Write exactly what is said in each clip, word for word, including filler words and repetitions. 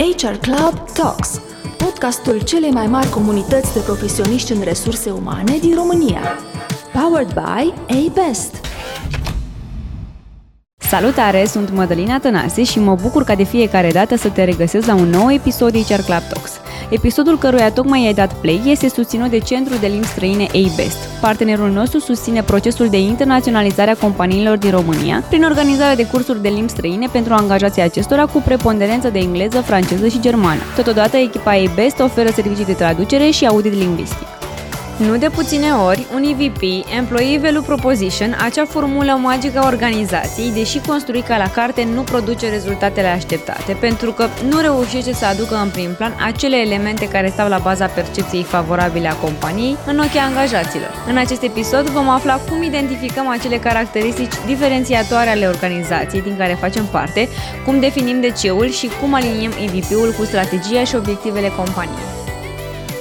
H R Club Talks, podcastul celei mai mari comunități de profesioniști în resurse umane din România. Powered by A-BEST. Salutare, sunt Mădălina Tănase și mă bucur ca de fiecare dată să te regăsesc la un nou episod H R Club Talks. Episodul căruia tocmai i-ai dat play este susținut de Centrul de Limbi Străine A-BEST. Partenerul nostru susține procesul de internaționalizare a companiilor din România prin organizarea de cursuri de limbi străine pentru angajații acestora cu preponderență de engleză, franceză și germană. Totodată, echipa A-BEST oferă servicii de traducere și audit lingvistic. Nu de puține ori, un E V P, Employee Value Proposition, acea formulă magică a organizației, deși construit ca la carte, nu produce rezultatele așteptate, pentru că nu reușește să aducă în prim plan acele elemente care stau la baza percepției favorabile a companiei în ochii angajaților. În acest episod vom afla cum identificăm acele caracteristici diferențiatoare ale organizației din care facem parte, cum definim D C-ul și cum aliniem E V P-ul cu strategia și obiectivele companiei.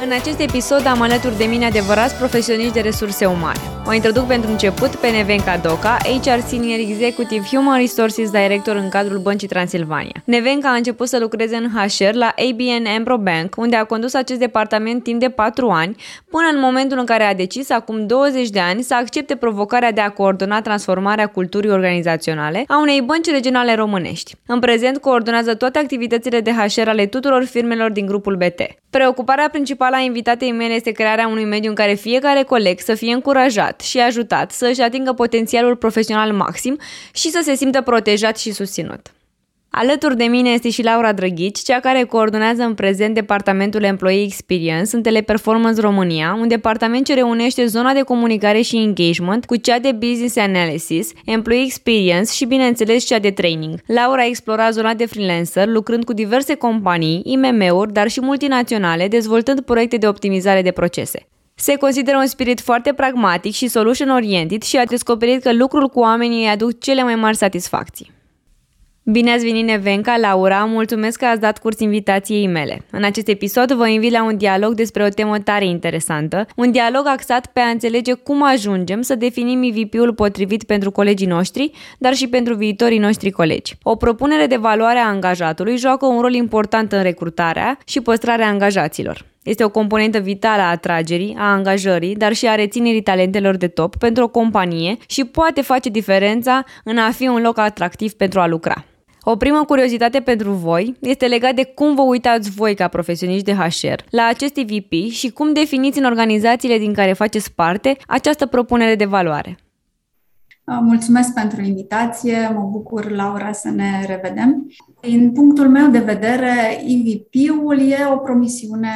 În acest episod am alături de mine adevărați profesioniști de resurse umane. O introduc pentru început pe Nevenka Doca, H R Senior Executive Human Resources Director în cadrul Băncii Transilvania. Nevenka a început să lucreze în H R la A B N AMRO Bank, unde a condus acest departament timp de patru ani, până în momentul în care a decis, acum douăzeci de ani, să accepte provocarea de a coordona transformarea culturii organizaționale a unei bănci regionale românești. În prezent coordonează toate activitățile de H R ale tuturor firmelor din grupul B T. Preocuparea principală a invitatei mele este crearea unui mediu în care fiecare coleg să fie încurajat și ajutat să își atingă potențialul profesional maxim și să se simtă protejat și susținut. Alături de mine este și Laura Drăghici, cea care coordonează în prezent departamentul Employee Experience în Teleperformance România, un departament ce reunește zona de comunicare și engagement cu cea de business analysis, Employee Experience și, bineînțeles, cea de training. Laura explora zona de freelancer, lucrând cu diverse companii, I M M-uri, dar și multinaționale, dezvoltând proiecte de optimizare de procese. Se consideră un spirit foarte pragmatic și solution-oriented și a descoperit că lucrul cu oamenii îi aduc cele mai mari satisfacții. Bine ați venit, Nevenka, Laura, mulțumesc că ați dat curs invitației mele. În acest episod vă invit la un dialog despre o temă tare interesantă, un dialog axat pe a înțelege cum ajungem să definim E V P-ul potrivit pentru colegii noștri, dar și pentru viitorii noștri colegi. O propunere de valoare a angajatului joacă un rol important în recrutarea și păstrarea angajaților. Este o componentă vitală a atragerii, a angajării, dar și a reținerii talentelor de top pentru o companie și poate face diferența în a fi un loc atractiv pentru a lucra. O primă curiozitate pentru voi este legată de cum vă uitați voi ca profesioniști de H R la acest E V P și cum definiți în organizațiile din care faceți parte această propunere de valoare. Mulțumesc pentru invitație, mă bucur, Laura, să ne revedem. Din punctul meu de vedere, E V P-ul e o promisiune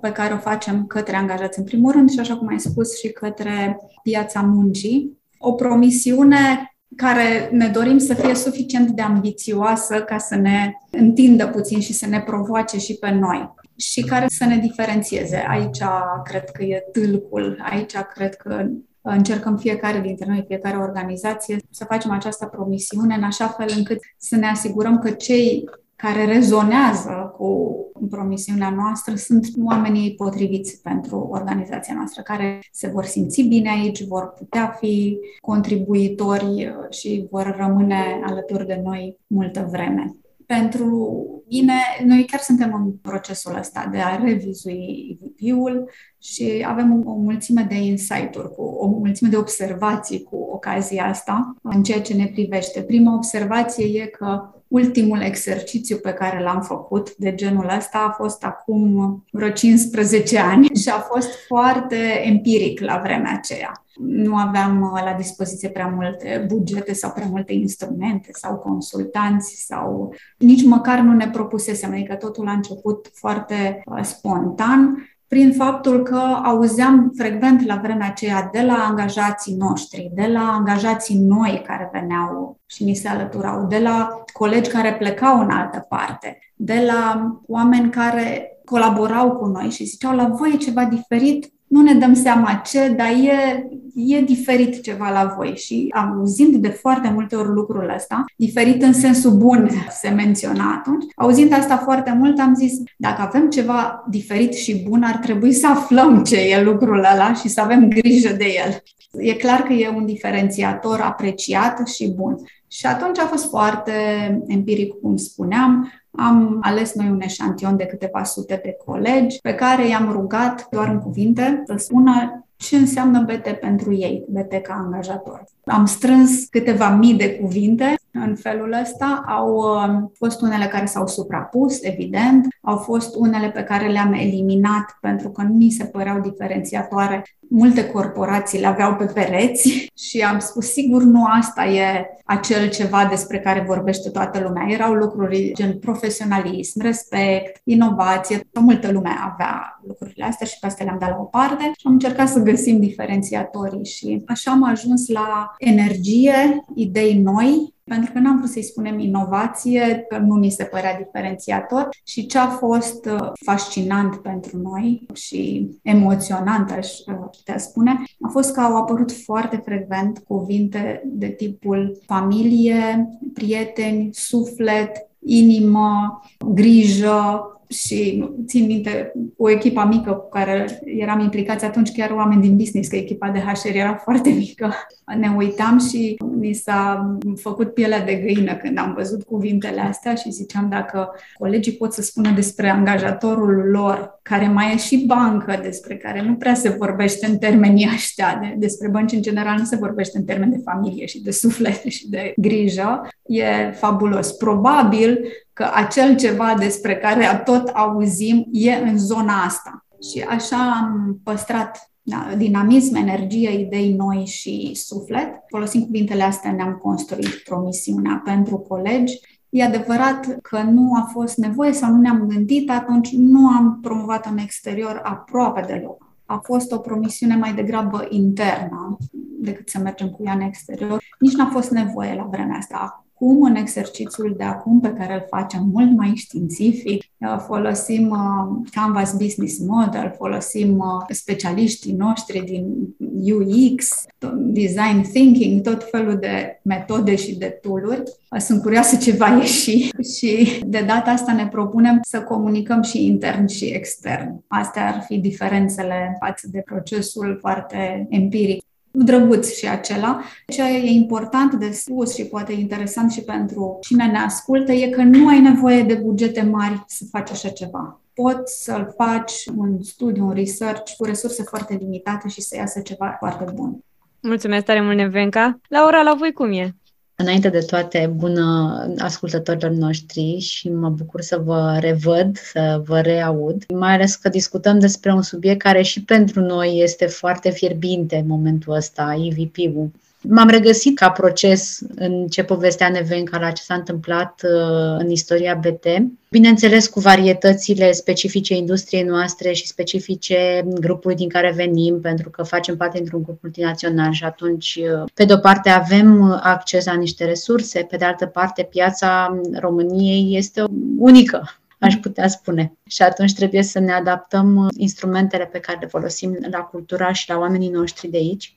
pe care o facem către angajați în primul rând și, așa cum ai spus, și către piața muncii. O promisiune care ne dorim să fie suficient de ambițioasă ca să ne întindă puțin și să ne provoace și pe noi și care să ne diferențieze. Aici cred că e tâlcul, aici cred că încercăm fiecare dintre noi, fiecare organizație, să facem această promisiune în așa fel încât să ne asigurăm că cei care rezonează cu promisiunea noastră sunt oamenii potriviți pentru organizația noastră, care se vor simți bine aici, vor putea fi contribuitori și vor rămâne alături de noi multă vreme. Pentru mine, noi chiar suntem în procesul ăsta de a revizui E V P-ul și avem o mulțime de insight-uri, cu o mulțime de observații cu ocazia asta în ceea ce ne privește. Prima observație e că ultimul exercițiu pe care l-am făcut de genul ăsta a fost acum vreo cincisprezece ani și a fost foarte empiric la vremea aceea. Nu aveam la dispoziție prea multe bugete sau prea multe instrumente sau consultanți sau nici măcar nu ne propusesem, adică totul a început foarte spontan prin faptul că auzeam frecvent la vremea aceea de la angajații noștri, de la angajații noi care veneau și ni se alăturau, de la colegi care plecau în altă parte, de la oameni care colaborau cu noi și ziceau: la voi e ceva diferit, nu ne dăm seama ce, dar e, e diferit ceva la voi. Și auzind de foarte multe ori lucrul ăsta, diferit în sensul bun, se menționa atunci, auzind asta foarte mult, am zis: dacă avem ceva diferit și bun, ar trebui să aflăm ce e lucrul ăla și să avem grijă de el. E clar că e un diferențiator apreciat și bun. Și atunci a fost foarte empiric, cum spuneam, Am ales noi un eșantion de câteva sute de colegi pe care i-am rugat doar în cuvinte să spună ce înseamnă B T pentru ei, B T ca angajator. Am strâns câteva mii de cuvinte în felul ăsta. Au fost unele care s-au suprapus, evident. Au fost unele pe care le-am eliminat pentru că nu mi se păreau diferențiatoare. Multe corporații le aveau pe pereți și am spus, sigur, nu asta e acel ceva despre care vorbește toată lumea. Erau lucruri gen profesionalism, respect, inovație. Multă lume avea lucrurile astea și pe astea le-am dat la o parte și am încercat să găsim diferențiatorii și așa am ajuns la energie, idei noi, pentru că n-am vrut să-i spunem inovație, că nu ni se părea diferențiator și ce a fost fascinant pentru noi și emoționant, aș putea spune, a fost că au apărut foarte frecvent cuvinte de tipul familie, prieteni, suflet, inimă, grijă. Și țin minte o echipă mică cu care eram implicați atunci, chiar oameni din business, că echipa de H R era foarte mică. Ne uitam și mi s-a făcut pielea de găină când am văzut cuvintele astea și ziceam dacă colegii pot să spună despre angajatorul lor, care mai e și bancă, despre care nu prea se vorbește în termenii ăștia, despre bănci în general nu se vorbește în termeni de familie și de suflet și de grijă, e fabulos. Probabil că acel ceva despre care tot auzim e în zona asta. Și așa am păstrat dinamism, energie, idei noi și suflet. Folosind cuvintele astea ne-am construit promisiunea pentru colegi. E adevărat că nu a fost nevoie sau nu ne-am gândit, atunci nu am promovat în exterior aproape deloc. A fost o promisiune mai degrabă internă decât să mergem cu ea în exterior. Nici n-a fost nevoie la vremea asta. Cum în exercițiul de acum, pe care îl facem mult mai științific, folosim Canvas Business Model, folosim specialiștii noștri din U X, Design Thinking, tot felul de metode și de tool-uri. Sunt curioasă ce va ieși și de data asta ne propunem să comunicăm și intern și extern. Astea ar fi diferențele față de procesul foarte empiric. Drăguț și acela. Ce e important de spus și poate interesant și pentru cine ne ascultă e că nu ai nevoie de bugete mari să faci așa ceva. Poți să-l faci un studiu, un research cu resurse foarte limitate și să iasă ceva foarte bun. Mulțumesc tare mult, Nevenka. Laura, la voi cum e? Înainte de toate, bună ascultătorilor noștri și mă bucur să vă revăd, să vă reaud, mai ales că discutăm despre un subiect care și pentru noi este foarte fierbinte în momentul ăsta, E V P-ul. M-am regăsit ca proces în ce povestea Nevenka, la ce s-a întâmplat în istoria B T. Bineînțeles, cu varietățile specifice industriei noastre și specifice grupului din care venim, pentru că facem parte dintr-un grup multinațional și atunci, pe de-o parte, avem acces la niște resurse, pe de altă parte, piața României este unică, aș putea spune. Și atunci trebuie să ne adaptăm instrumentele pe care le folosim la cultura și la oamenii noștri de aici.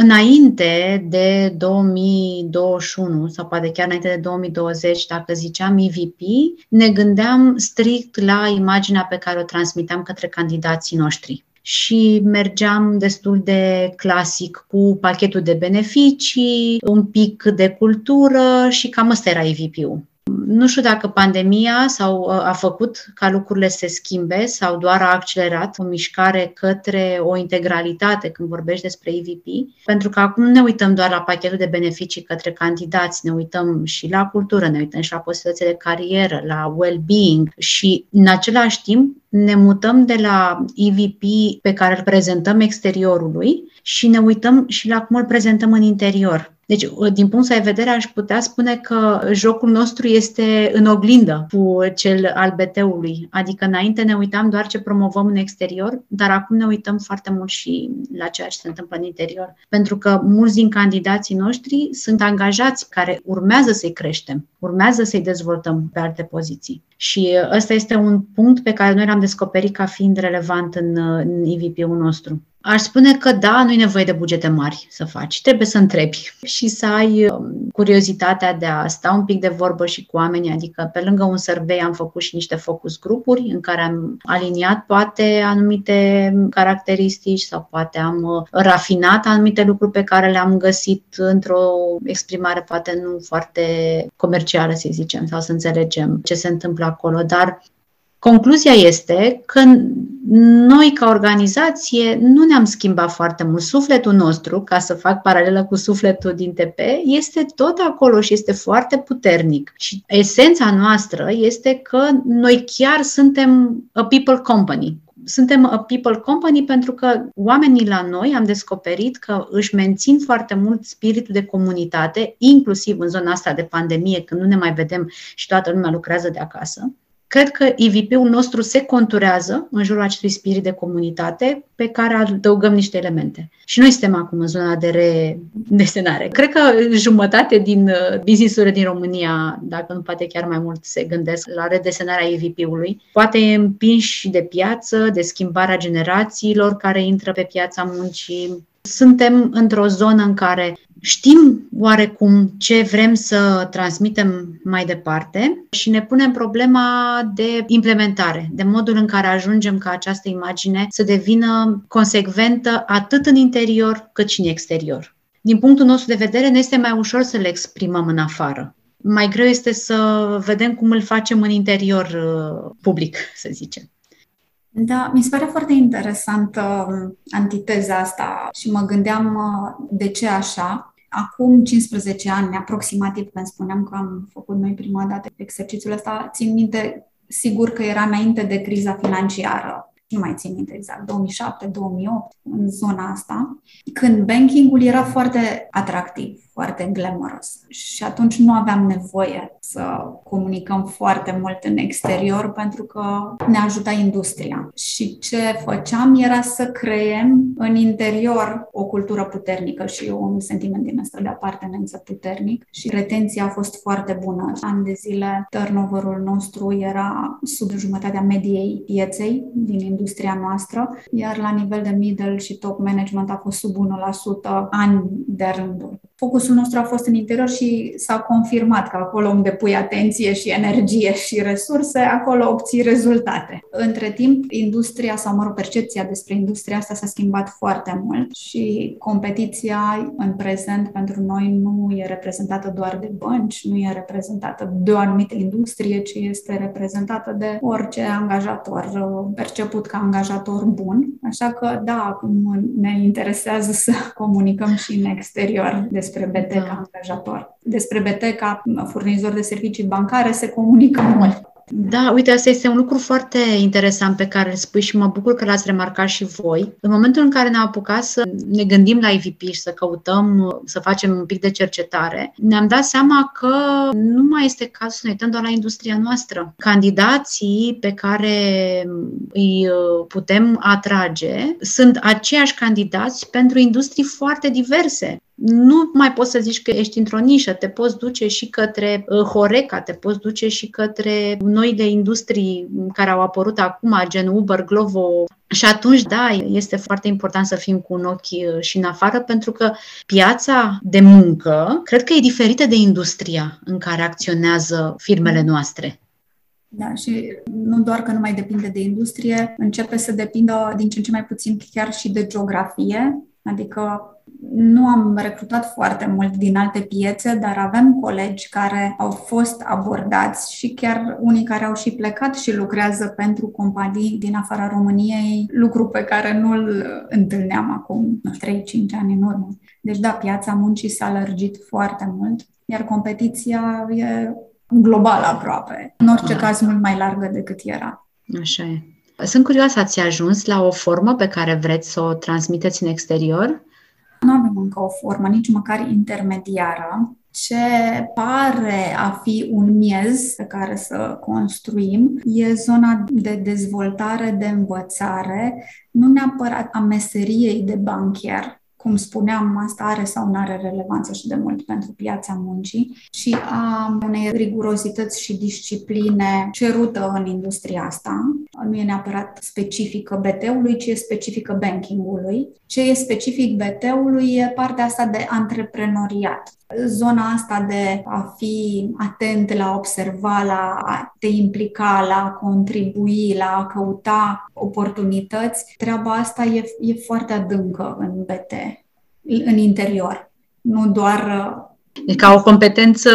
Înainte de două mii douăzeci și unu sau poate chiar înainte de două mii douăzeci, dacă ziceam E V P, ne gândeam strict la imaginea pe care o transmiteam către candidații noștri. Și mergeam destul de clasic cu pachetul de beneficii, un pic de cultură și cam ăsta era E V P-ul. Nu știu dacă pandemia sau a făcut ca lucrurile să se schimbe sau doar a accelerat o mișcare către o integralitate când vorbești despre E V P, pentru că acum ne uităm doar la pachetul de beneficii către candidați, ne uităm și la cultură, ne uităm și la posibilitățile de carieră, la well-being și în același timp ne mutăm de la E V P pe care îl prezentăm exteriorului și ne uităm și la cum îl prezentăm în interior. Deci, din punctul de vedere, aș putea spune că jocul nostru este în oglindă cu cel al B T-ului. Adică, înainte ne uitam doar ce promovăm în exterior, dar acum ne uităm foarte mult și la ceea ce se întâmplă în interior. Pentru că mulți din candidații noștri sunt angajați care urmează să-i creștem, urmează să-i dezvoltăm pe alte poziții. Și ăsta este un punct pe care noi l-am descoperit ca fiind relevant în, în E V P-ul nostru. Aș spune că da, nu e nevoie de bugete mari să faci, trebuie să întrebi și să ai curiozitatea de a sta un pic de vorbă și cu oamenii, adică pe lângă un survey am făcut și niște focus grupuri în care am aliniat poate anumite caracteristici sau poate am rafinat anumite lucruri pe care le-am găsit într-o exprimare poate nu foarte comercială, să zicem, sau să înțelegem ce se întâmplă acolo, dar concluzia este că noi, ca organizație, nu ne-am schimbat foarte mult. Sufletul nostru, ca să fac paralelă cu sufletul din T P, este tot acolo și este foarte puternic. Și esența noastră este că noi chiar suntem a people company. Suntem a people company pentru că oamenii la noi am descoperit că își mențin foarte mult spiritul de comunitate, inclusiv în zona asta de pandemie, când nu ne mai vedem și toată lumea lucrează de acasă. Cred că E V P-ul nostru se conturează în jurul acestui spirit de comunitate pe care adăugăm niște elemente. Și noi suntem acum în zona de redesenare. Cred că jumătate din business-urile din România, dacă nu poate chiar mai mult, se gândesc la redesenarea E V P-ului. Poate împinși de piață, de schimbarea generațiilor care intră pe piața muncii. Suntem într-o zonă în care știm oarecum ce vrem să transmitem mai departe și ne punem problema de implementare, de modul în care ajungem ca această imagine să devină consecventă atât în interior cât și în exterior. Din punctul nostru de vedere, ne este mai ușor să le exprimăm în afară. Mai greu este să vedem cum îl facem în interior public, să zicem. Da, mi se pare foarte interesantă antiteza asta și mă gândeam de ce așa. Acum cincisprezece ani, aproximativ, când spuneam că am făcut noi prima dată exercițiul ăsta, țin minte, sigur că era înainte de criza financiară, nu mai țin minte exact, două mii șapte două mii opt, în zona asta, când banking-ul era foarte atractiv, foarte glamorous și atunci nu aveam nevoie să comunicăm foarte mult în exterior pentru că ne ajuta industria. Și ce făceam era să creăm în interior o cultură puternică și un sentiment din ăsta de apartenență puternic și retenția a fost foarte bună. Ani de zile, turnover-ul nostru era sub jumătatea mediei pieței din industria noastră, iar la nivel de middle și top management a fost sub unu la sută ani de rândul. Focusul nostru a fost în interior și s-a confirmat că acolo unde pui atenție și energie și resurse, acolo obții rezultate. Între timp, industria sau, mă rog, percepția despre industria asta s-a schimbat foarte mult și competiția în prezent pentru noi nu e reprezentată doar de bănci, nu e reprezentată de o anumită industrie, ci este reprezentată de orice angajator perceput ca angajator bun. Așa că, da, acum ne interesează să comunicăm și în exterior despre despre B T ca angajator. Despre B T ca furnizor de servicii bancare se comunică mult. Da, uite, asta este un lucru foarte interesant pe care îl spui și mă bucur că l-ați remarcat și voi. În momentul în care ne-am apucat să ne gândim la E V P și să căutăm, să facem un pic de cercetare, ne-am dat seama că nu mai este cazul să ne uităm doar la industria noastră. Candidații pe care îi putem atrage sunt aceiași candidați pentru industrii foarte diverse. Nu mai poți să zici că ești într-o nișă, te poți duce și către Horeca, te poți duce și către noile industrii care au apărut acum, gen Uber, Glovo. Și atunci, da, este foarte important să fim cu un ochi și în afară, pentru că piața de muncă, cred că e diferită de industria în care acționează firmele noastre. Da, și nu doar că nu mai depinde de industrie, începe să depindă din ce în ce mai puțin chiar și de geografie, adică nu am recrutat foarte mult din alte piețe, dar avem colegi care au fost abordați și chiar unii care au și plecat și lucrează pentru companii din afara României, lucru pe care nu-l întâlneam acum trei cinci ani în urmă. Deci da, piața muncii s-a lărgit foarte mult, iar competiția e globală aproape, în orice caz mult mai largă decât era. Așa e. Sunt curioasă, ați ajuns la o formă pe care vreți să o transmiteți în exterior? Nu avem încă o formă, nici măcar intermediară. Ce pare a fi un miez pe care să construim e zona de dezvoltare, de învățare, nu neapărat a meseriei de bancher, cum spuneam, asta are sau nu are relevanță și de mult pentru piața muncii și a unei rigurozități și discipline cerută în industria asta. Nu e neapărat specifică B T-ului, ci e specifică banking-ului. Ce e specific B T-ului e partea asta de antreprenoriat. Zona asta de a fi atent la observa, la a te implica, la a contribui, la a căuta oportunități, treaba asta e, e foarte adâncă în B T, în interior. Nu doar... E ca o competență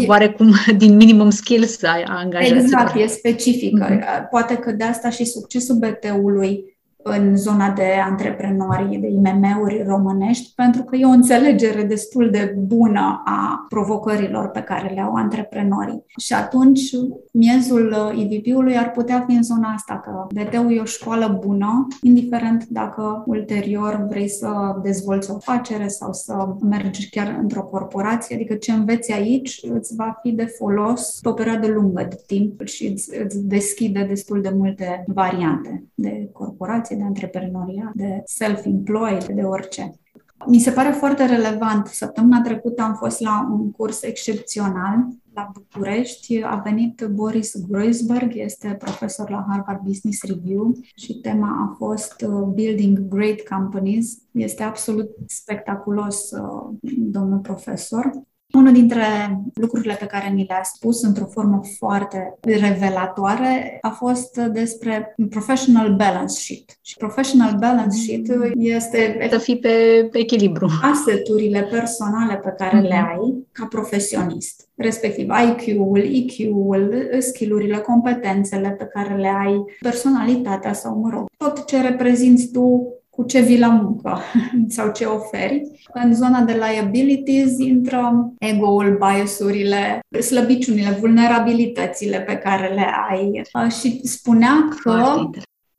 e, oarecum din minimum skills a angajaților. Exact, e specifică. Mm-hmm. Poate că de asta și succesul B T-ului în zona de antreprenori, de I M M-uri românești, pentru că e o înțelegere destul de bună a provocărilor pe care le au antreprenorii. Și atunci, miezul I V P-ului ar putea fi în zona asta, că B T-ul e o școală bună, indiferent dacă ulterior vrei să dezvolți o afacere sau să mergi chiar într-o corporație, adică ce înveți aici îți va fi de folos pe o perioadă lungă de timp și îți, îți deschide destul de multe variante de corporație, de antreprenoriat, de self-employed, de orice. Mi se pare foarte relevant. Săptămâna trecută am fost la un curs excepțional la București. A venit Boris Groysberg, este profesor la Harvard Business Review și tema a fost Building Great Companies. Este absolut spectaculos domnul profesor. Unul dintre lucrurile pe care mi le-a spus într-o formă foarte revelatoare a fost despre professional balance sheet. Și professional balance sheet este... Să fii pe, pe echilibru. Asset-urile personale pe care mm-hmm. le ai ca profesionist. Respectiv I Q-ul, E Q-ul, skill-urile, competențele pe care le ai, personalitatea sau, mă rog, tot ce reprezinți tu cu ce vii la muncă sau ce oferi. În zona de liabilities intră ego-ul, bias-urile, slăbiciunile, vulnerabilitățile pe care le ai. Și spunea că...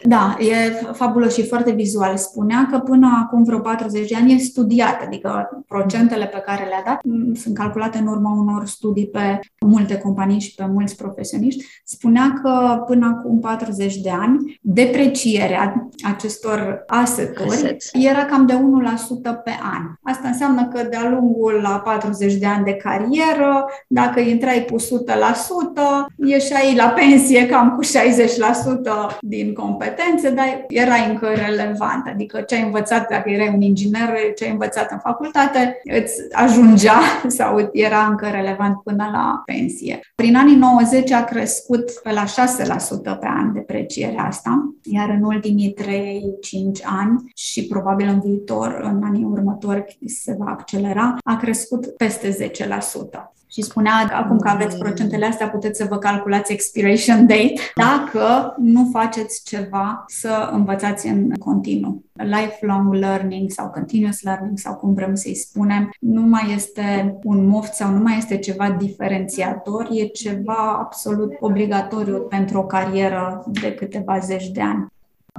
Da, e fabulos și foarte vizual. Spunea că până acum vreo patruzeci de ani e studiat, adică procentele pe care le-a dat sunt calculate în urma unor studii pe multe companii și pe mulți profesioniști. Spunea că până acum patruzeci de ani deprecierea acestor asset-uri era cam de unu la sută pe an. Asta înseamnă că de-a lungul la patruzeci de ani de carieră, dacă intrai cu o sută la sută, ieșai la pensie cam cu șaizeci la sută din competențe. Dar erai încă relevant, adică ce ai învățat, dacă erai un inginer, ce ai învățat în facultate, îți ajungea sau era încă relevant până la pensie. Prin anii nouăzeci a crescut pe la șase la sută pe an deprecierea asta, iar în ultimii trei la cinci ani și probabil în viitor, în anii următori se va accelera, a crescut peste zece la sută. Și spunea că acum că aveți procentele astea, puteți să vă calculați expiration date dacă nu faceți ceva să învățați în continuu. Lifelong learning sau continuous learning sau cum vrem să-i spunem, nu mai este un moft sau nu mai este ceva diferențiator, e ceva absolut obligatoriu pentru o carieră de câteva zeci de ani.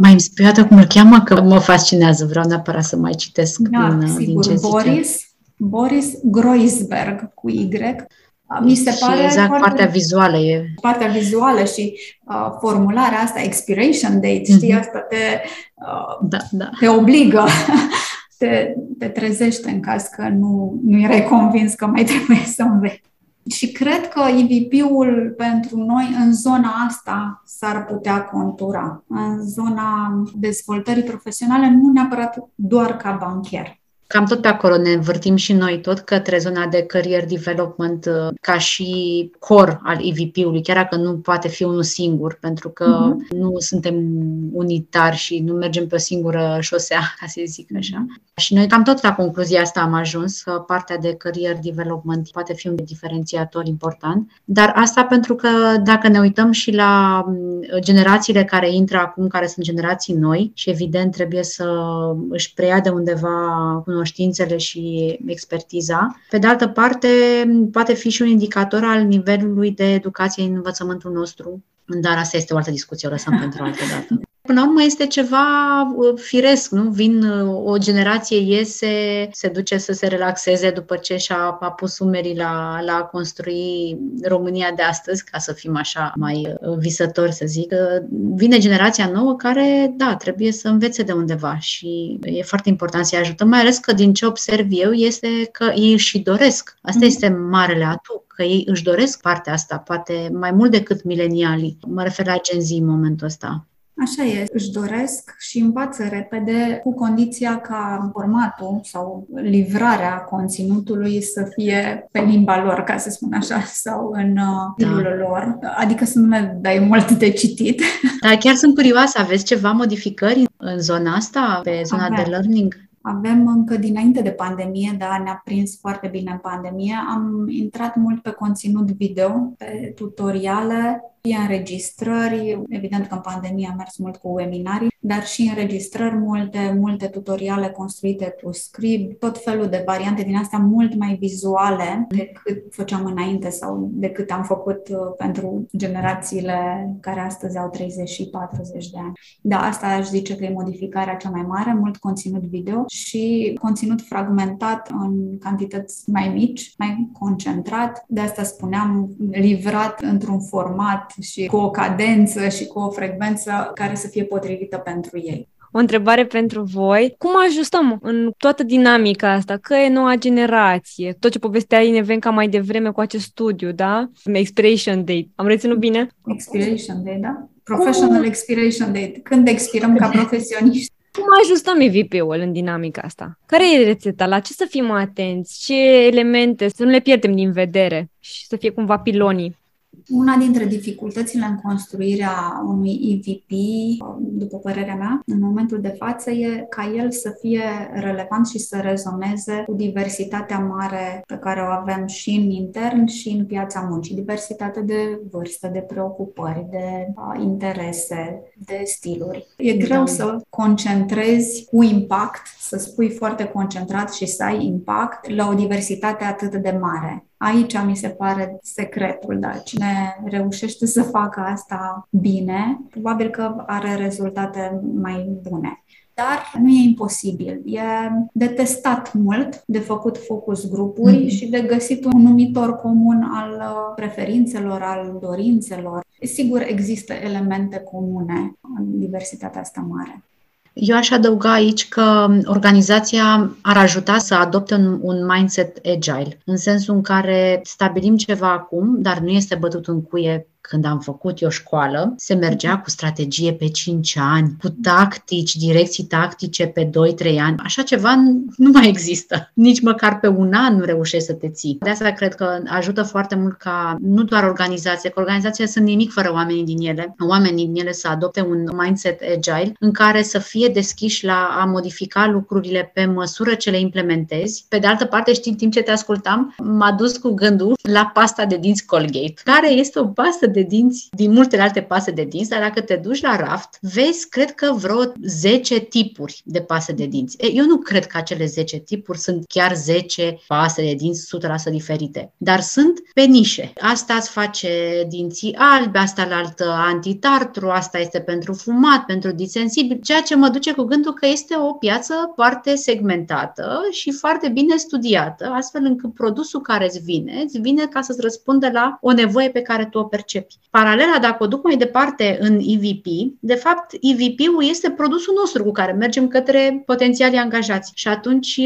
Mai îmi spui cum îl cheamă, că mă fascinează, vreau neapărat să mai citesc. Da, din, sigur, din ce Boris. Zice. Boris Groysberg, cu Y. Mi se pare exact foarte, partea vizuală e. Partea vizuală și uh, formularea asta, expiration date, mm-hmm. știi, asta te, uh, da, da. te obligă, te, te trezește în caz că nu, nu erai convins că mai trebuie să înveți. Și cred că I V P-ul pentru noi în zona asta s-ar putea contura, în zona dezvoltării profesionale, nu neapărat doar ca banchier. Cam tot pe acolo ne învârtim și noi, tot către zona de career development ca și core al I V P-ului, chiar dacă nu poate fi unul singur, pentru că mm-hmm. nu suntem unitari și nu mergem pe o singură șosea, ca să zic așa. Și noi cam tot la concluzia asta am ajuns, că partea de career development poate fi un diferențiator important, dar asta pentru că dacă ne uităm și la generațiile care intră acum, care sunt generații noi și evident trebuie să își preia de undeva cunoștințele și expertiza. Pe de altă parte, poate fi și un indicator al nivelului de educație în învățământul nostru, dar asta este o altă discuție, o lăsăm pentru altă dată. Până la urmă este ceva firesc, nu? Vin o generație, iese, se duce să se relaxeze după ce și-a a pus umerii la, la a construi România de astăzi, ca să fim așa mai visători, să zic. Vine generația nouă care, da, trebuie să învețe de undeva și e foarte important să-i ajutăm, mai ales că din ce observ eu este că ei și doresc. Asta este marele atu, că ei își doresc partea asta, poate mai mult decât milenialii. Mă refer la Gen Z în momentul ăsta. Așa e, își doresc și învață repede, cu condiția ca formatul sau livrarea conținutului să fie pe limba lor, ca să spun așa, sau în stilul da. lor, adică să nu le dai mult de citit. Dar chiar sunt curioasă, aveți ceva modificări în zona asta, pe zona Avea. de learning? Avem încă dinainte de pandemie, dar ne-a prins foarte bine în pandemie. Am intrat mult pe conținut video, pe tutoriale, fie înregistrări, evident că în pandemie am mers mult cu webinarii, dar și înregistrări multe, multe tutoriale construite cu script, tot felul de variante din astea mult mai vizuale decât făceam înainte sau decât am făcut pentru generațiile care astăzi au treizeci și patruzeci de ani. Da, asta aș zice că e modificarea cea mai mare, mult conținut video și conținut fragmentat în cantități mai mici, mai concentrat, de asta spuneam, livrat într-un format și cu o cadență și cu o frecvență care să fie potrivită pentru ei. O întrebare pentru voi. Cum ajustăm în toată dinamica asta? Că e noua generație, tot ce povestea Nevenka mai devreme cu acest studiu, da? Expiration date. Am reținut bine? Expiration date, da? Professional Cum? Expiration date. Când expirăm ca profesioniști? Cum ajustăm E V P-ul în dinamica asta? Care e rețeta? La ce să fim atenți? Ce elemente? Să nu le pierdem din vedere și să fie cumva pilonii. Una dintre dificultățile în construirea unui E V P, după părerea mea, în momentul de față e ca el să fie relevant și să rezoneze cu diversitatea mare pe care o avem și în intern și în piața muncii. Diversitate de vârstă, de preocupări, de interese, de stiluri. E greu să concentrezi cu impact, să spui foarte concentrat și să ai impact la o diversitate atât de mare. Aici mi se pare secretul, dar cine reușește să facă asta bine, probabil că are rezultate mai bune. Dar nu e imposibil. E de testat mult, de făcut focus grupuri mm-hmm. și de găsit un numitor comun al preferințelor, al dorințelor. Sigur, există elemente comune în diversitatea asta mare. Eu aș adăuga aici că organizația ar ajuta să adopte un, un mindset agile, în sensul în care stabilim ceva acum, dar nu este bătut în cuie. Când am făcut eu școală, se mergea cu strategie pe cinci ani, cu tactici, direcții tactice pe doi trei ani. Așa ceva nu mai există. Nici măcar pe un an nu reușești să te ții. De asta cred că ajută foarte mult ca nu doar organizația, că organizațiile sunt nimic fără oamenii din ele. Oamenii din ele să adopte un mindset agile în care să fie deschiși la a modifica lucrurile pe măsură ce le implementezi. Pe de altă parte, știi, în timp ce te ascultam, m-a dus cu gândul la pasta de dinți Colgate, care este o pastă de dinți, din multe alte paste de dinți, dar dacă te duci la raft, vezi, cred că vreo zece tipuri de paste de dinți. Eu nu cred că acele zece tipuri sunt chiar zece paste de dinți o sută la sută diferite, dar sunt pe nișe. Asta îți face dinții albi, asta la altă antitartru, asta este pentru fumat, pentru disensibil, ceea ce mă duce cu gândul că este o piață foarte segmentată și foarte bine studiată, astfel încât produsul care îți vine, îți vine ca să-ți răspundă la o nevoie pe care tu o percepi. Paralela, dacă o duc mai departe în E V P, de fapt E V P-ul este produsul nostru cu care mergem către potențialii angajați și atunci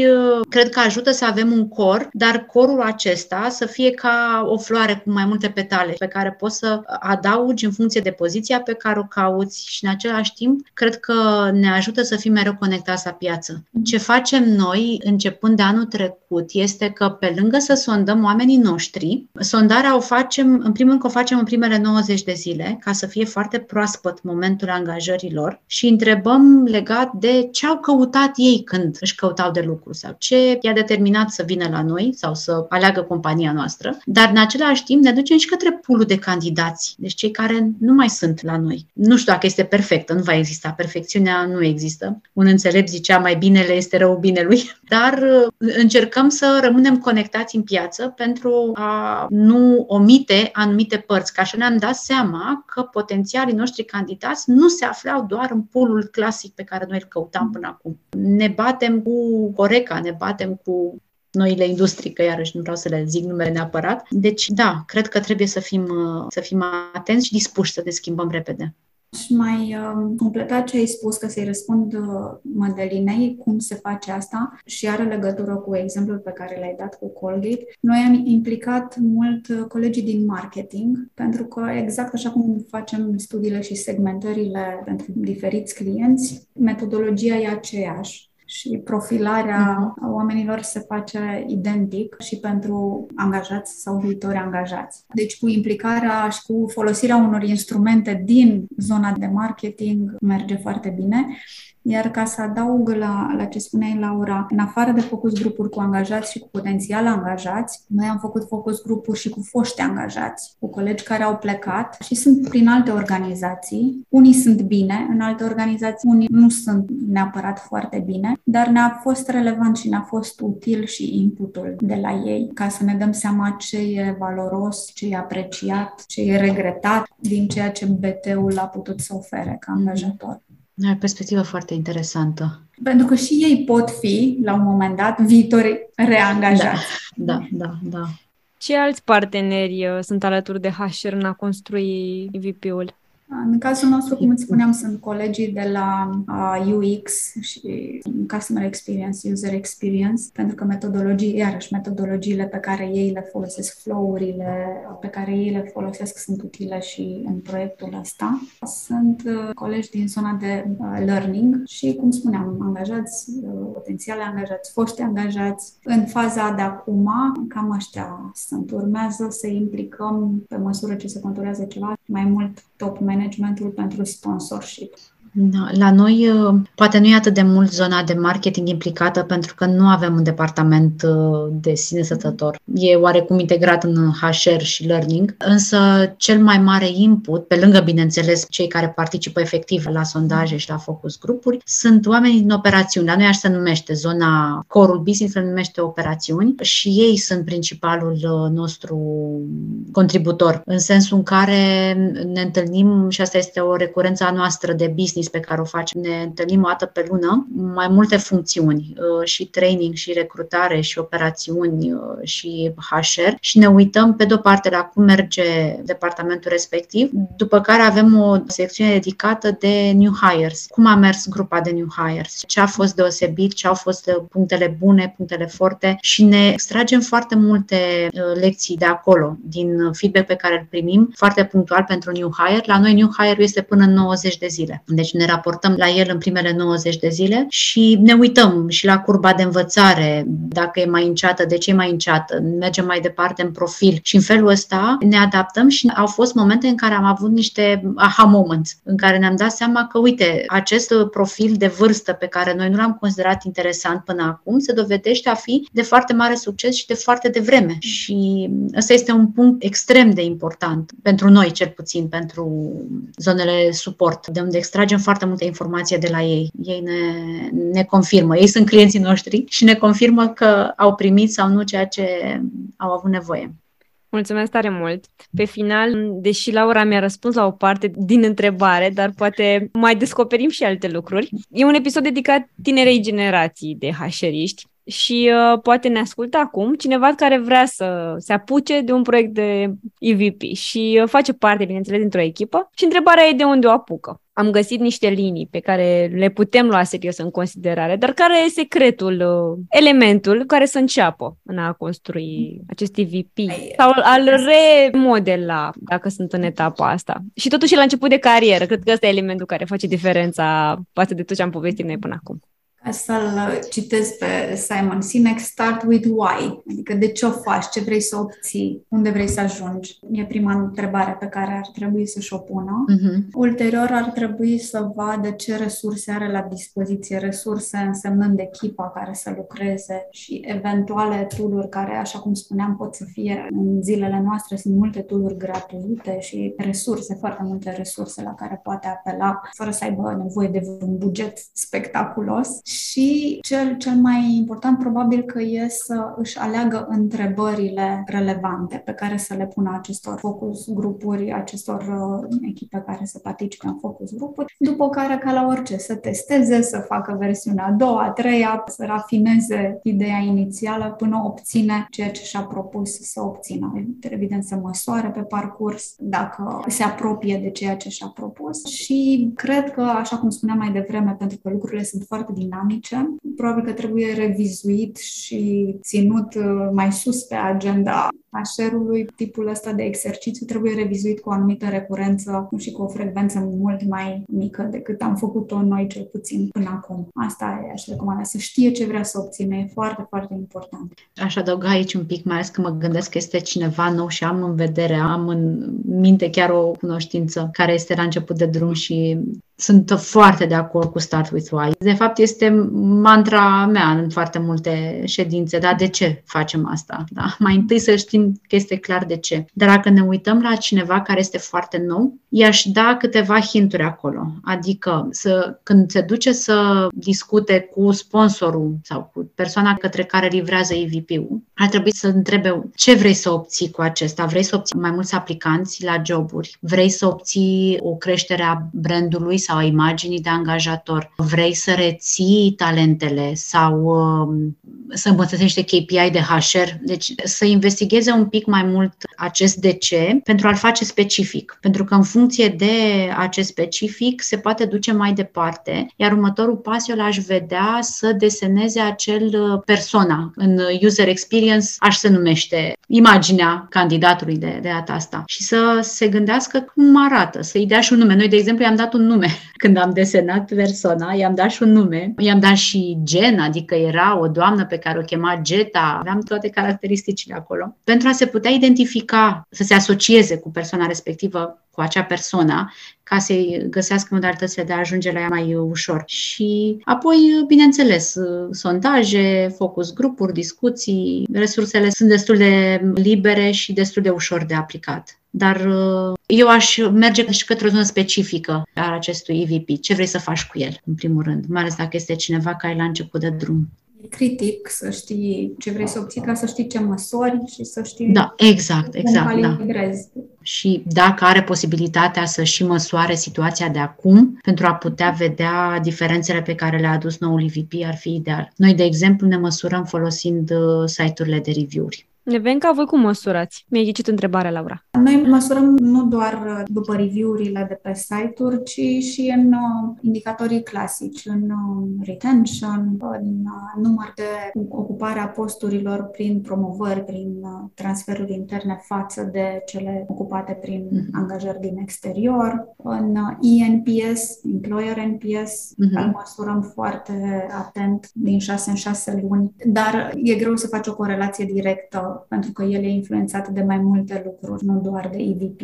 cred că ajută să avem un cor, dar corul acesta să fie ca o floare cu mai multe petale pe care poți să adaugi în funcție de poziția pe care o cauți și în același timp cred că ne ajută să fim mereu conectați la piață. Ce facem noi începând de anul trecut este că pe lângă să sondăm oamenii noștri, sondarea o facem, în primul rând o facem în primele nouăzeci de zile, ca să fie foarte proaspăt momentul angajărilor și întrebăm legat de ce au căutat ei când își căutau de lucru sau ce i-a determinat să vină la noi sau să aleagă compania noastră, dar în același timp ne ducem și către pool-ul de candidați, deci cei care nu mai sunt la noi. Nu știu dacă este perfectă, nu va exista, perfecțiunea nu există. Un înțelept zicea mai binele este rău binelui, dar încercăm să rămânem conectați în piață pentru a nu omite anumite părți, că așa ne-am dat seama că potențialii noștri candidați nu se aflau doar în poolul clasic pe care noi îl căutam până acum. Ne batem cu Horeca, ne batem cu noile industrii, că iarăși nu vreau să le zic numele neapărat. Deci, da, cred că trebuie să fim, să fim atenți și dispuși să ne schimbăm repede. Aș mai uh, completa ce ai spus, că să-i răspund uh, Mădălinei cum se face asta și are legătură cu exemplul pe care l-ai dat cu Colgate. Noi am implicat mult colegii din marketing, pentru că exact așa cum facem studiile și segmentările pentru diferiți clienți, metodologia e aceeași. Și profilarea oamenilor se face identic și pentru angajați sau viitori angajați. Deci cu implicarea și cu folosirea unor instrumente din zona de marketing merge foarte bine. Iar ca să adaug la, la ce spuneai, Laura, în afară de focus grupuri cu angajați și cu potențial angajați, noi am făcut focus grupuri și cu foști angajați, cu colegi care au plecat și sunt prin alte organizații. Unii sunt bine în alte organizații, unii nu sunt neapărat foarte bine, dar ne-a fost relevant și ne-a fost util și inputul de la ei, ca să ne dăm seama ce e valoros, ce e apreciat, ce e regretat din ceea ce B T-ul a putut să ofere ca angajator. O perspectivă foarte interesantă. Pentru că și ei pot fi, la un moment dat, viitori reangajați. Da, da, da. da. Ce alți parteneri sunt alături de H R în a construi E V P-ul? În cazul nostru, cum îți spuneam, sunt colegii de la U X și Customer Experience, User Experience, pentru că metodologii, iarăși metodologiile pe care ei le folosesc, flow-urile pe care ei le folosesc sunt utile și în proiectul ăsta. Sunt colegi din zona de learning și, cum spuneam, angajați, potențiale angajați, foști angajați. În faza de acum, cam ăștia sunt. Urmează să implicăm, pe măsură ce se conturează ceva, mai mult top managementul pentru sponsorship. La noi poate nu e atât de mult zona de marketing implicată, pentru că nu avem un departament de sine stătător. E oarecum integrat în H R și learning, însă cel mai mare input, pe lângă, bineînțeles, cei care participă efectiv la sondaje și la focus grupuri, sunt oamenii din operațiuni. La noi așa se numește zona, core-ul business se numește operațiuni și ei sunt principalul nostru contributor, în sensul în care ne întâlnim, și asta este o recurență a noastră de business pe care o facem. Ne întâlnim o dată pe lună, mai multe funcțiuni, și training, și recrutare, și operațiuni, și H R, și ne uităm pe de-o parte la cum merge departamentul respectiv, după care avem o secțiune dedicată de new hires. Cum a mers grupa de new hires? Ce a fost deosebit? Ce au fost punctele bune, punctele forte? Și ne extragem foarte multe lecții de acolo, din feedback pe care îl primim, foarte punctual pentru new hire. La noi new hire-ul este până în nouăzeci de zile. Deci ne raportăm la el în primele nouăzeci de zile și ne uităm și la curba de învățare, dacă e mai înceată, de ce e mai înceată, mergem mai departe în profil și în felul ăsta ne adaptăm și au fost momente în care am avut niște aha moments, în care ne-am dat seama că, uite, acest profil de vârstă pe care noi nu l-am considerat interesant până acum, se dovedește a fi de foarte mare succes și de foarte devreme. Și ăsta este un punct extrem de important pentru noi, cel puțin pentru zonele suport, de unde tragem foarte multă informație de la ei. Ei ne, ne confirmă. Ei sunt clienții noștri și ne confirmă că au primit sau nu ceea ce au avut nevoie. Mulțumesc tare mult! Pe final, deși Laura mi-a răspuns la o parte din întrebare, dar poate mai descoperim și alte lucruri. E un episod dedicat tinerei generații de H R-iști și uh, poate ne ascultă acum cineva care vrea să se apuce de un proiect de E V P și uh, face parte, bineînțeles, dintr-o echipă și întrebarea e de unde o apucă. Am găsit niște linii pe care le putem lua serios în considerare, dar care e secretul, elementul care să înceapă în a construi acest E V P sau al remodela, dacă sunt în etapa asta? Și totuși la început de carieră, cred că ăsta e elementul care face diferența față de tot ce am povestit noi până acum. Să-l citez pe Simon Sinek, start with why, adică de ce o faci, ce vrei să obții, unde vrei să ajungi. E prima întrebare pe care ar trebui să-și o pună. Uh-huh. Ulterior ar trebui să vadă ce resurse are la dispoziție, resurse însemnând echipa care să lucreze și eventuale tool-uri care, așa cum spuneam, pot să fie în zilele noastre, sunt multe tool-uri gratuite și resurse, foarte multe resurse la care poate apela fără să aibă nevoie de un buget spectaculos. și cel, cel mai important probabil că e să își aleagă întrebările relevante pe care să le pună acestor focus grupuri, acestor echipe care să participe în focus grupuri, după care, ca la orice, să testeze, să facă versiunea a doua, a treia, să rafineze ideea inițială până obține ceea ce și-a propus să obțină. Evident, să măsoare pe parcurs dacă se apropie de ceea ce și-a propus și cred că, așa cum spuneam mai devreme, pentru că lucrurile sunt foarte dinamice, probabil că trebuie revizuit și ținut mai sus pe agenda H R-ului, tipul ăsta de exercițiu trebuie revizuit cu o anumită recurență și cu o frecvență mult mai mică decât am făcut-o noi, cel puțin până acum. Asta e, aș recomanda, să știe ce vrea să obține, e foarte, foarte important. Aș adăuga aici un pic, mai ales că mă gândesc că este cineva nou și am în vedere, am în minte chiar o cunoștință care este la început de drum și sunt foarte de acord cu Start with Why. De fapt, este mantra mea în foarte multe ședințe. Dar de ce facem asta? Da? Mai întâi să știm că este clar de ce. Dar dacă ne uităm la cineva care este foarte nou, i-aș da câteva hinturi acolo. Adică să, când se duce să discute cu sponsorul sau cu persoana către care livrează E V P-ul, ar trebui să întrebe ce vrei să obții cu acesta. Vrei să obții mai mulți aplicanți la joburi? Vrei să obții o creștere a brandului sau a imaginii de angajator? Vrei să reții talentele sau um, să îmbunătățești K P I de H R? Deci să investigheze un pic mai mult acest de ce pentru a-l face specific. Pentru că în funcție de acest specific se poate duce mai departe, iar următorul pas eu l-aș vedea să deseneze acel persona. În user experience așa se numește imaginea candidatului de, de data asta. Și să se gândească cum arată, să-i dea și un nume. Noi, de exemplu, i-am dat un nume când am desenat persona, i-am dat și un nume, i-am dat și gen, adică era o doamnă pe care o chema Geta, aveam toate caracteristicile acolo, pentru a se putea identifica, să se asocieze cu persoana respectivă, cu acea persoană, ca să-i găsească modalitățile de a ajunge la ea mai ușor. Și apoi, bineînțeles, sondaje, focus grupuri, discuții, resursele sunt destul de libere și destul de ușor de aplicat. Dar eu aș merge și către o zonă specifică a acestui E V P. Ce vrei să faci cu el, în primul rând, mai ales dacă este cineva care e la început de drum. Critic, să știi ce vrei să obții, ca să știi ce măsori și să știi da, exact, exact, cum calibrezi. Da. Și dacă are posibilitatea să și măsoare situația de acum pentru a putea vedea diferențele pe care le-a adus noul E V P, ar fi ideal. Noi, de exemplu, ne măsurăm folosind site-urile de review-uri. Nevenka, voi cum măsurați? Mi-ai ghicit întrebarea, Laura. Noi măsurăm nu doar după review-urile de pe site-uri, ci și în indicatorii clasici, în retention, în număr de ocupare a posturilor prin promovări, prin transferuri interne față de cele ocupate prin angajări din exterior, în e N P S, Employer N P S, îl măsurăm foarte atent din șase în șase luni, dar e greu să faci o corelație directă pentru că el e influențat de mai multe lucruri, nu doar de E V P,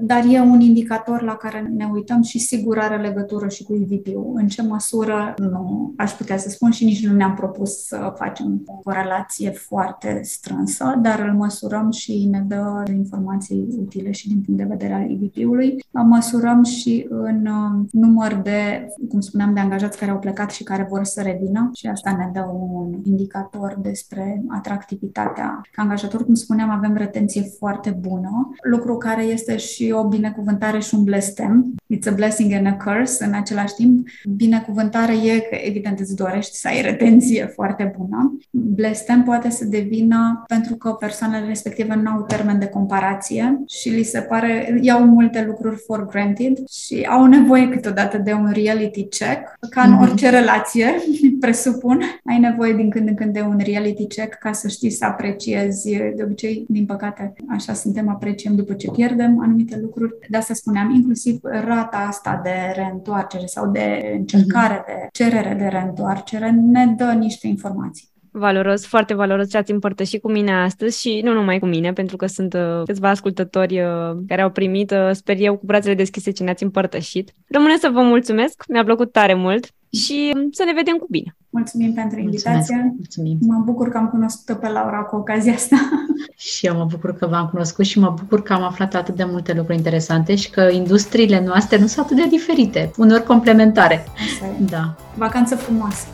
dar e un indicator la care ne uităm și sigur are legătură și cu E V P-ul. În ce măsură, nu aș putea să spun și nici nu ne-am propus să facem o corelație foarte strânsă, dar îl măsurăm și ne dă informații utile și din punct de vedere al E V P-ului. Măsurăm și în număr de, cum spuneam, de angajați care au plecat și care vor să revină și asta ne dă un indicator despre atractivitatea. Ca angajator, cum spuneam, avem retenție foarte bună, lucru care este și o binecuvântare și un blestem. It's a blessing and a curse în același timp. Binecuvântare e că, evident, îți dorești să ai retenție foarte bună. Blestem poate să devină pentru că persoanele respective nu au termen de comparație și li se pare, iau multe lucruri for granted și au nevoie câteodată de un reality check, ca în orice relație, presupun. Ai nevoie din când în când de un reality check ca să știi să apreciezi. De obicei, din păcate, așa suntem, apreciem după ce pierdem anumite lucruri. De asta spuneam, inclusiv rata asta de reîntoarcere sau de încercare, de cerere de reîntoarcere ne dă niște informații. Valoros, foarte valoros ce ați împărtășit cu mine astăzi și nu numai cu mine, pentru că sunt uh, câțiva ascultători uh, care au primit, uh, sper eu, cu brațele deschise ce ne-ați împărtășit. Rămâne să vă mulțumesc, mi-a plăcut tare mult și să ne vedem cu bine. Mulțumim pentru invitație. Mulțumim. Mă bucur că am cunoscut pe Laura cu ocazia asta. Și eu mă bucur că v-am cunoscut și mă bucur că am aflat atât de multe lucruri interesante și că industriile noastre nu sunt atât de diferite, uneori complementare. Da. Vacanță frumoasă!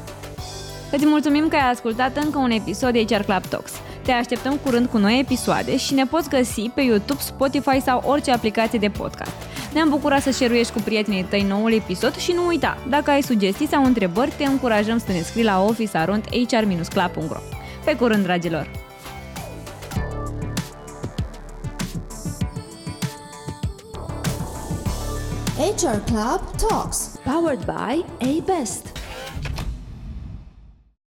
Îți mulțumim că ai ascultat încă un episod de H R Club Talks. Te așteptăm curând cu noi episoade și ne poți găsi pe YouTube, Spotify sau orice aplicație de podcast. Ne-am bucurat să share-uiești cu prietenii tăi noul episod și nu uita, dacă ai sugestii sau întrebări, te încurajăm să ne scrii la office arond h r club punct ro. Pe curând, dragilor! H R Club Talks, powered by A-BEST.